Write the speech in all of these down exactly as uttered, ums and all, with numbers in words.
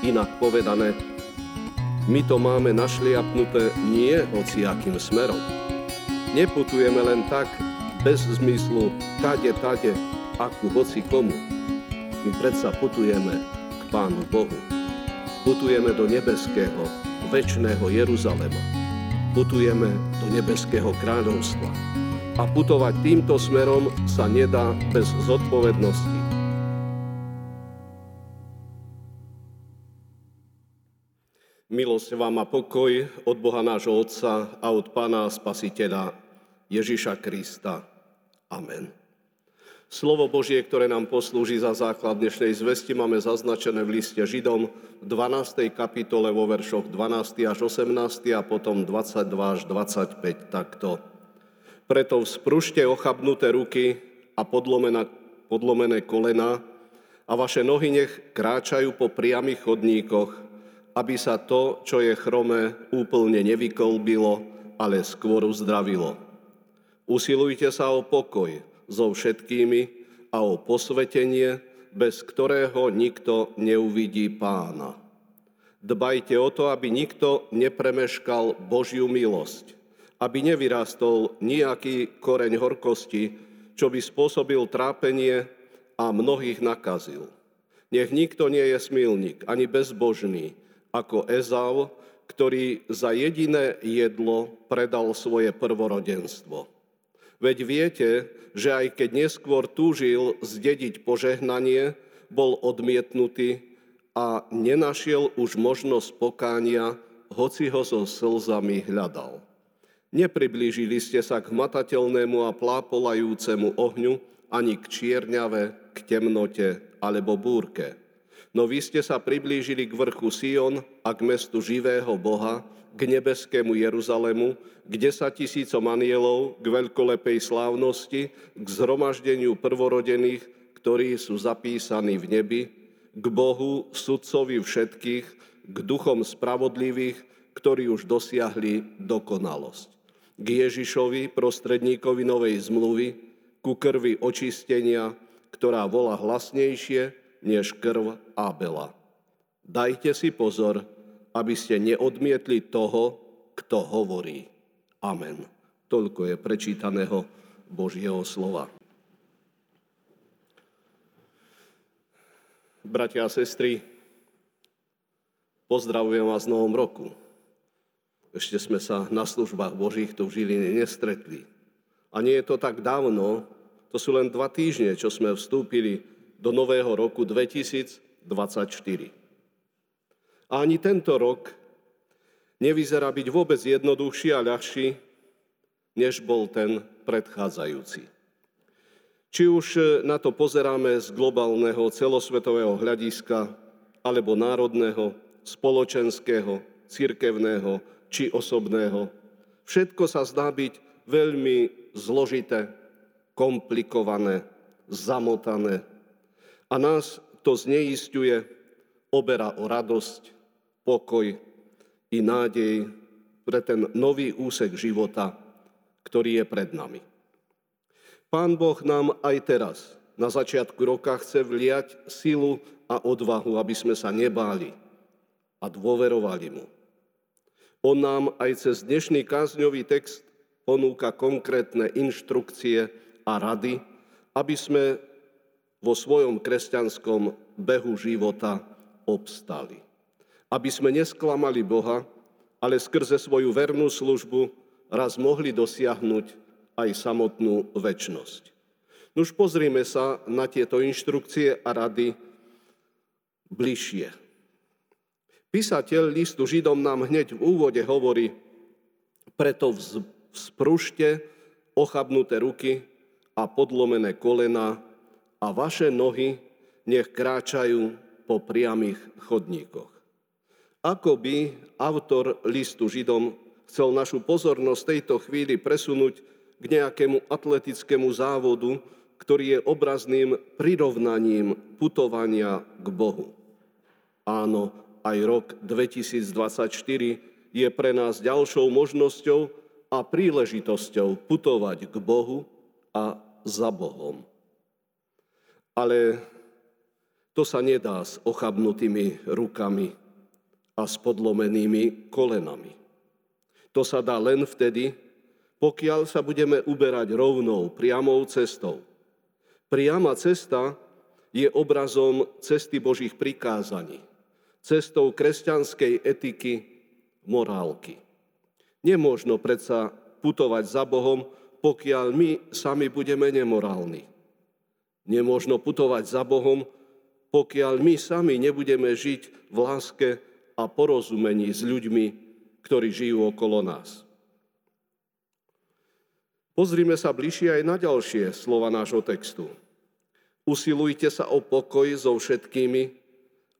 Inak povedané, my to máme našliapnuté nie hociakým smerom. Neputujeme len tak, bez zmyslu, tade, tade, ako hoci komu. My predsa putujeme k Pánu Bohu. Putujeme do nebeského, večného Jeruzalema. Putujeme do nebeského kráľovstva. A putovať týmto smerom sa nedá bez zodpovednosti. Milosť vám a pokoj od Boha nášho Otca a od Pána Spasiteľa Ježiša Krista. Amen. Slovo Božie, ktoré nám poslúži za základ dnešnej zvesti, máme zaznačené v liste Židom v dvanástej kapitole vo veršoch dvanásty až osemnásty a potom dvadsaťdva až dvadsaťpäť takto. Preto vzpružte ochabnuté ruky a podlomená, podlomené kolena a vaše nohy nech kráčajú po priamých chodníkoch, aby sa to, čo je chromé, úplne nevykolbilo, ale skôr uzdravilo. Usilujte sa o pokoj so všetkými a o posvetenie, bez ktorého nikto neuvidí Pána. Dbajte o to, aby nikto nepremeškal Božiu milosť, aby nevyrastol nejaký koreň horkosti, čo by spôsobil trápenie a mnohých nakazil. Nech nikto nie je smilník ani bezbožný, ako Ézav, ktorý za jediné jedlo predal svoje prvorodenstvo. Veď viete, že aj keď neskôr túžil zdediť požehnanie, bol odmietnutý a nenašiel už možnosť pokánia, hoci ho so slzami hľadal. Nepriblížili ste sa k hmatateľnému a plápolajúcemu ohňu, ani k čierňave, k temnote alebo búrke. No vy ste sa priblížili k vrchu Sion a k mestu živého Boha, k nebeskému Jeruzalemu, k desaťtisícom anjelov, k veľkolepej slávnosti, k zhromaždeniu prvorodených, ktorí sú zapísaní v nebi, k Bohu, sudcovi všetkých, k duchom spravodlivých, ktorí už dosiahli dokonalosť. K Ježišovi, prostredníkovi novej zmluvy, ku krvi očistenia, ktorá volá hlasnejšie než krv Ábela. Dajte si pozor, aby ste neodmietli toho, kto hovorí. Amen. Toľko je prečítaného Božieho slova. Bratia a sestry, pozdravujem vás v novom roku. Ešte sme sa na službách Božích tu v Žiline nestretli. A nie je to tak dávno, to sú len dva týždne, čo sme vstúpili do nového roku dvetisícdvadsaťštyri. A ani tento rok nevyzerá byť vôbec jednoduchší a ľahší, než bol ten predchádzajúci. Či už na to pozeráme z globálneho celosvetového hľadiska, alebo národného, spoločenského, cirkevného či osobného, všetko sa zdá byť veľmi zložité, komplikované, zamotané, a nás to zneisťuje, oberá o radosť, pokoj i nádej pre ten nový úsek života, ktorý je pred nami. Pán Boh nám aj teraz, na začiatku roka, chce vliať silu a odvahu, aby sme sa nebáli a dôverovali mu. On nám aj cez dnešný kázňový text ponúka konkrétne inštrukcie a rady, aby sme vo svojom kresťanskom behu života obstali. Aby sme nesklamali Boha, ale skrze svoju vernú službu raz mohli dosiahnuť aj samotnú večnosť. Nuž pozrime sa na tieto inštrukcie a rady bližšie. Písateľ listu Židom nám hneď v úvode hovorí: preto vzpružte ochabnuté ruky a podlomené kolená a vaše nohy nech kráčajú po priamých chodníkoch. Ako by autor listu Židom chcel našu pozornosť tejto chvíli presunúť k nejakému atletickému závodu, ktorý je obrazným prirovnaním putovania k Bohu. Áno, aj rok dvetisícdvadsaťštyri je pre nás ďalšou možnosťou a príležitosťou putovať k Bohu a za Bohom. Ale To sa nedá s ochabnutými rukami a s podlomenými kolenami. To sa dá len vtedy, pokiaľ sa budeme uberať rovnou, priamou cestou. Priama cesta je obrazom cesty Božích prikázaní, cestou kresťanskej etiky, morálky. Nemôžno predsa putovať za Bohom, pokiaľ my sami budeme nemorálni. Nemôžno putovať za Bohom, pokiaľ my sami nebudeme žiť v láske a porozumení s ľuďmi, ktorí žijú okolo nás. Pozrime sa bližšie aj na ďalšie slova nášho textu. Usilujte sa o pokoj so všetkými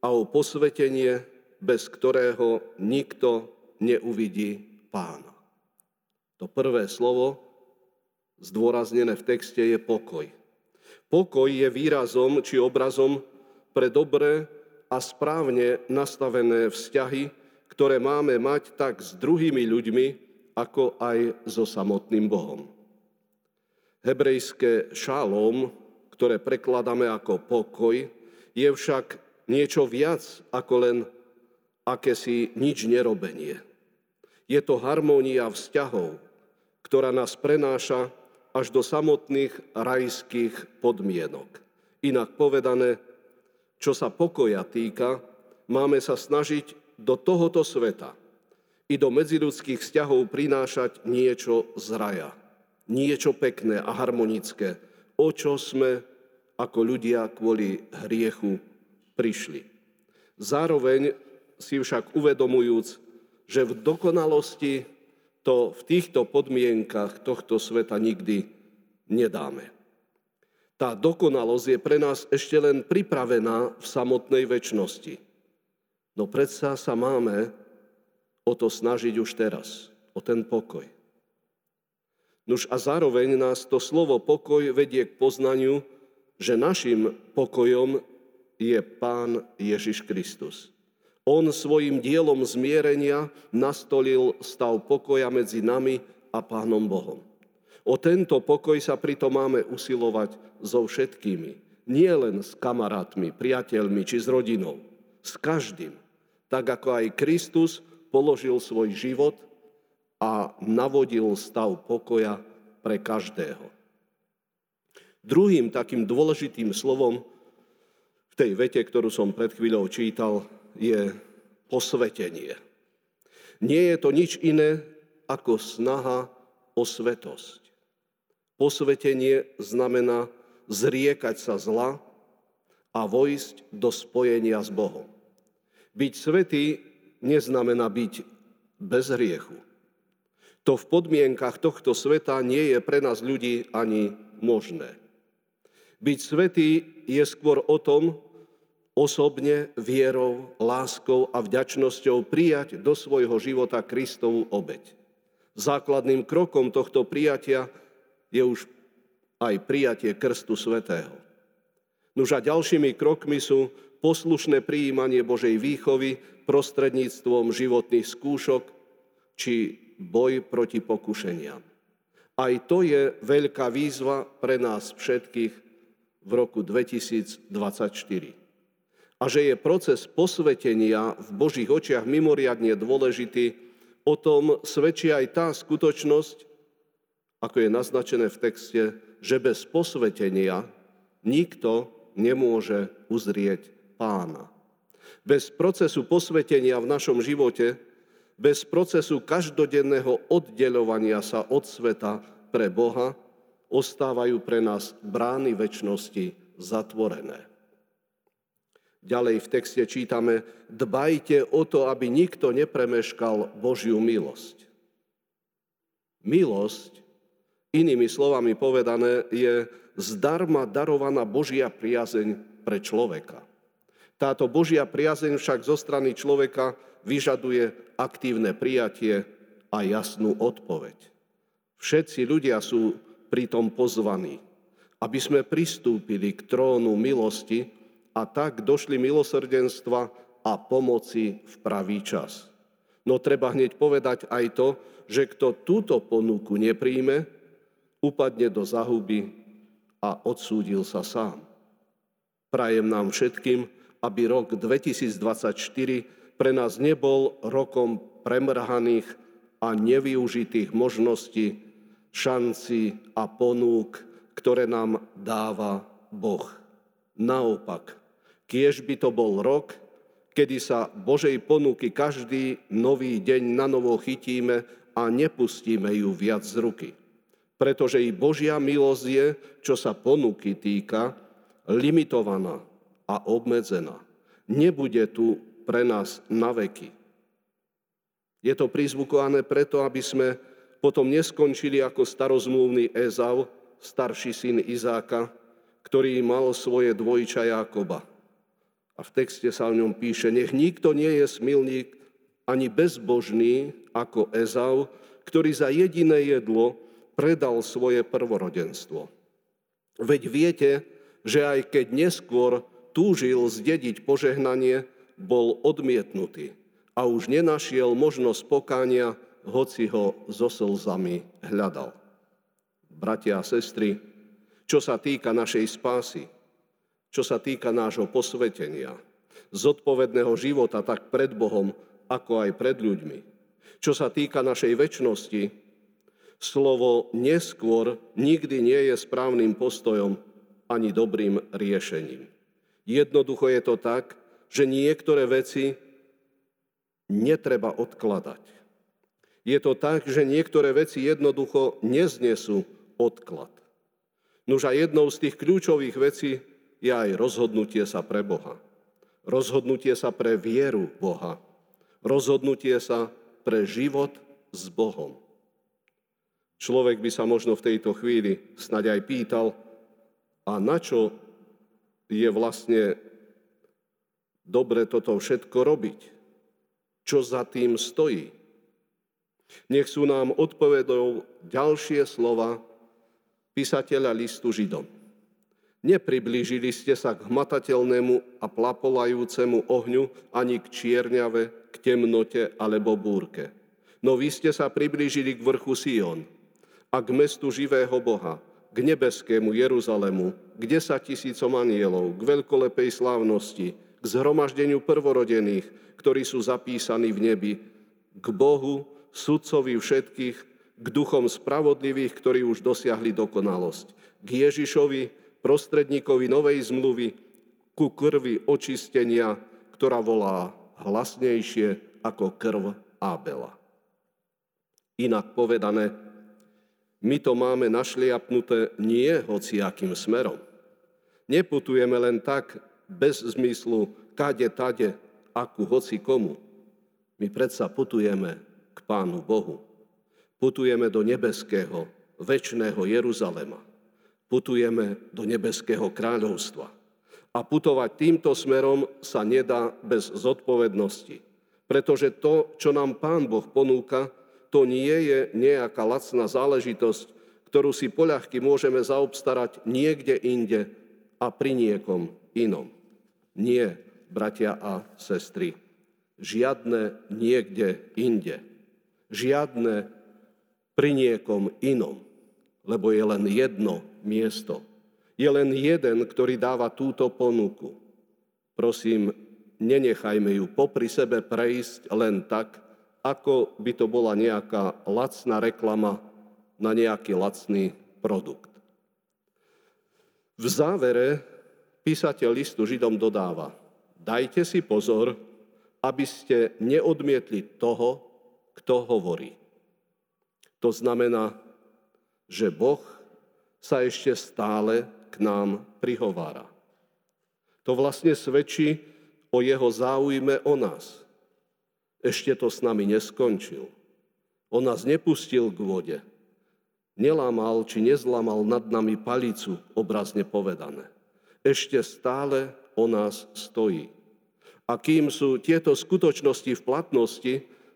a o posvetenie, bez ktorého nikto neuvidí Pána. To prvé slovo, zdôraznené v texte, je pokoj. Pokoj je výrazom či obrazom pre dobré a správne nastavené vzťahy, ktoré máme mať tak s druhými ľuďmi, ako aj so samotným Bohom. Hebrejské šalom, ktoré prekladáme ako pokoj, je však niečo viac ako len akési nič nerobenie. Je to harmónia vzťahov, ktorá nás prenáša až do samotných rajských podmienok. Inak povedané, čo sa pokoja týka, máme sa snažiť do tohoto sveta i do medziľudských vzťahov prinášať niečo z raja, niečo pekné a harmonické, o čo sme ako ľudia kvôli hriechu prišli. Zároveň si však uvedomujúc, že v dokonalosti to v týchto podmienkach tohto sveta nikdy nedáme. Tá dokonalosť je pre nás ešte len pripravená v samotnej večnosti. No predsa sa máme o to snažiť už teraz, o ten pokoj. Nuž a zároveň nás to slovo pokoj vedie k poznaniu, že našim pokojom je Pán Ježiš Kristus. On svojim dielom zmierenia nastolil stav pokoja medzi nami a Pánom Bohom. O tento pokoj sa pritom máme usilovať so všetkými. Nie len s kamarátmi, priateľmi či s rodinou. S každým. Tak ako aj Kristus položil svoj život a navodil stav pokoja pre každého. Druhým takým dôležitým slovom v tej vete, ktorú som pred chvíľou čítal, je posvetenie. Nie je to nič iné ako snaha o svetosť. Posvetenie znamená zriekať sa zla a vojsť do spojenia s Bohom. Byť svätý neznamená byť bez hriechu. To v podmienkach tohto sveta nie je pre nás ľudí ani možné. Byť svätý je skôr o tom, osobne, vierou, láskou a vďačnosťou prijať do svojho života Kristovu obeť. Základným krokom tohto prijatia je už aj prijatie krstu svätého. Nuž a ďalšími krokmi sú poslušné prijímanie Božej výchovy prostredníctvom životných skúšok či boj proti pokušeniam. Aj to je veľká výzva pre nás všetkých v roku dvetisícdvadsaťštyri. A že je proces posvetenia v Božích očiach mimoriadne dôležitý, o tom svedčí aj tá skutočnosť, ako je naznačené v texte, že bez posvetenia nikto nemôže uzrieť Pána. Bez procesu posvetenia v našom živote, bez procesu každodenného oddeľovania sa od sveta pre Boha, ostávajú pre nás brány večnosti zatvorené. Ďalej v texte čítame, dbajte o to, aby nikto nepremeškal Božiu milosť. Milosť, inými slovami povedané, je zdarma darovaná Božia priazeň pre človeka. Táto Božia priazeň však zo strany človeka vyžaduje aktívne prijatie a jasnú odpoveď. Všetci ľudia sú pritom pozvaní, aby sme pristúpili k trónu milosti a tak došli milosrdenstva a pomoci v pravý čas. No treba hneď povedať aj to, že kto túto ponuku nepríjme, upadne do zahuby a odsúdil sa sám. Prajem nám všetkým, aby rok dvetisícdvadsaťštyri pre nás nebol rokom premrhaných a nevyužitých možností, šanci a ponúk, ktoré nám dáva Boh. Naopak, kiež by to bol rok, kedy sa Božej ponuky každý nový deň na novo chytíme a nepustíme ju viac z ruky. Pretože i Božia milosť je, čo sa ponuky týka, limitovaná a obmedzená. Nebude tu pre nás naveky. Je to prizvukované preto, aby sme potom neskončili ako starozmluvný Ézav, starší syn Izáka, ktorý mal svoje dvojča Jákoba. A v texte sa o ňom píše, nech nikto nie je smilník ani bezbožný ako Ézav, ktorý za jediné jedlo predal svoje prvorodenstvo. Veď viete, že aj keď neskôr túžil zdediť požehnanie, bol odmietnutý a už nenašiel možnosť pokánia, hoci ho so slzami hľadal. Bratia a sestry, čo sa týka našej spásy, čo sa týka nášho posvetenia, zodpovedného života tak pred Bohom, ako aj pred ľuďmi. Čo sa týka našej večnosti, slovo neskôr nikdy nie je správnym postojom ani dobrým riešením. Jednoducho je to tak, že niektoré veci netreba odkladať. Je to tak, že niektoré veci jednoducho neznesú odklad. Nuž a jednou z tých kľúčových vecí je aj rozhodnutie sa pre Boha. Rozhodnutie sa pre vieru Boha. Rozhodnutie sa pre život s Bohom. Človek by sa možno v tejto chvíli snáď aj pýtal, a na čo je vlastne dobre toto všetko robiť? Čo za tým stojí? Nech sú nám odpovedou ďalšie slova písateľa listu Židom. Nepriblížili ste sa k hmatateľnému a plapolajúcemu ohňu, ani k čierňave, k temnote alebo búrke. No vy ste sa priblížili k vrchu Sion a k mestu živého Boha, k nebeskému Jeruzalemu, k desaťtisícom anielov, k veľkolepej slávnosti, k zhromaždeniu prvorodených, ktorí sú zapísaní v nebi, k Bohu, sudcovi všetkých, k duchom spravodlivých, ktorí už dosiahli dokonalosť, k Ježišovi, prostredníkovi novej zmluvy, ku krvi očistenia, ktorá volá hlasnejšie ako krv Ábela. Inak povedané, my to máme našliapnuté nie hociakým smerom. Neputujeme len tak bez zmyslu kade tade, ako hoci komu. My predsa putujeme k Pánu Bohu. Putujeme do nebeského, večného Jeruzalema. Putujeme do nebeského kráľovstva. A putovať týmto smerom sa nedá bez zodpovednosti. Pretože to, čo nám Pán Boh ponúka, to nie je nejaká lacná záležitosť, ktorú si poľahky môžeme zaobstarať niekde inde a pri niekom inom. Nie, bratia a sestry. Žiadne niekde inde. Žiadne pri niekom inom. Lebo je len jedno miesto. Je len jeden, ktorý dáva túto ponuku. Prosím, nenechajme ju popri sebe prejsť len tak, ako by to bola nejaká lacná reklama na nejaký lacný produkt. V závere písateľ listu Židom dodáva, dajte si pozor, aby ste neodmietli toho, kto hovorí. To znamená, že Boh sa ešte stále k nám prihovára. To vlastne svedčí o jeho záujme o nás. Ešte to s nami neskončil. On nás nepustil k vode. Nelámal či nezlamal nad nami palicu, obrazne povedané. Ešte stále o nás stojí. A kým sú tieto skutočnosti v platnosti,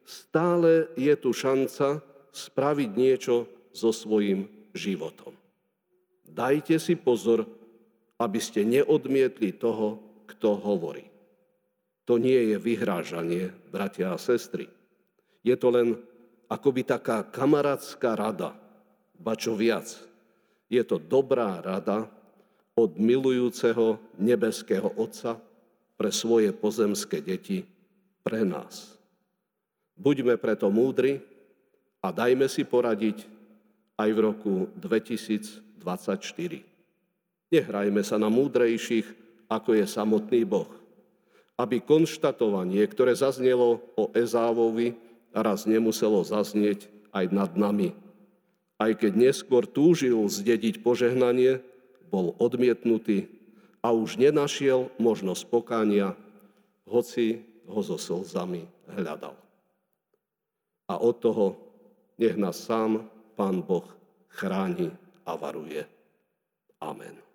stále je tu šanca spraviť niečo so svojím životom. Dajte si pozor, aby ste neodmietli toho, kto hovorí. To nie je vyhrážanie, bratia a sestry. Je to len akoby taká kamarátska rada, ba čo viac. Je to dobrá rada, od milujúceho nebeského Otca pre svoje pozemské deti, pre nás. Buďme preto múdri a dajme si poradiť aj v roku dvetisícdvadsaťštyri. Nehrajme sa na múdrejších, ako je samotný Boh, aby konštatovanie, ktoré zaznelo o Ézávovi, raz nemuselo zaznieť aj nad nami. Aj keď neskôr túžil zdediť požehnanie, bol odmietnutý a už nenašiel možnosť pokánia, hoci ho so slzami hľadal. A od toho nech nás sám Pán Boh chráni a varuje. Amen.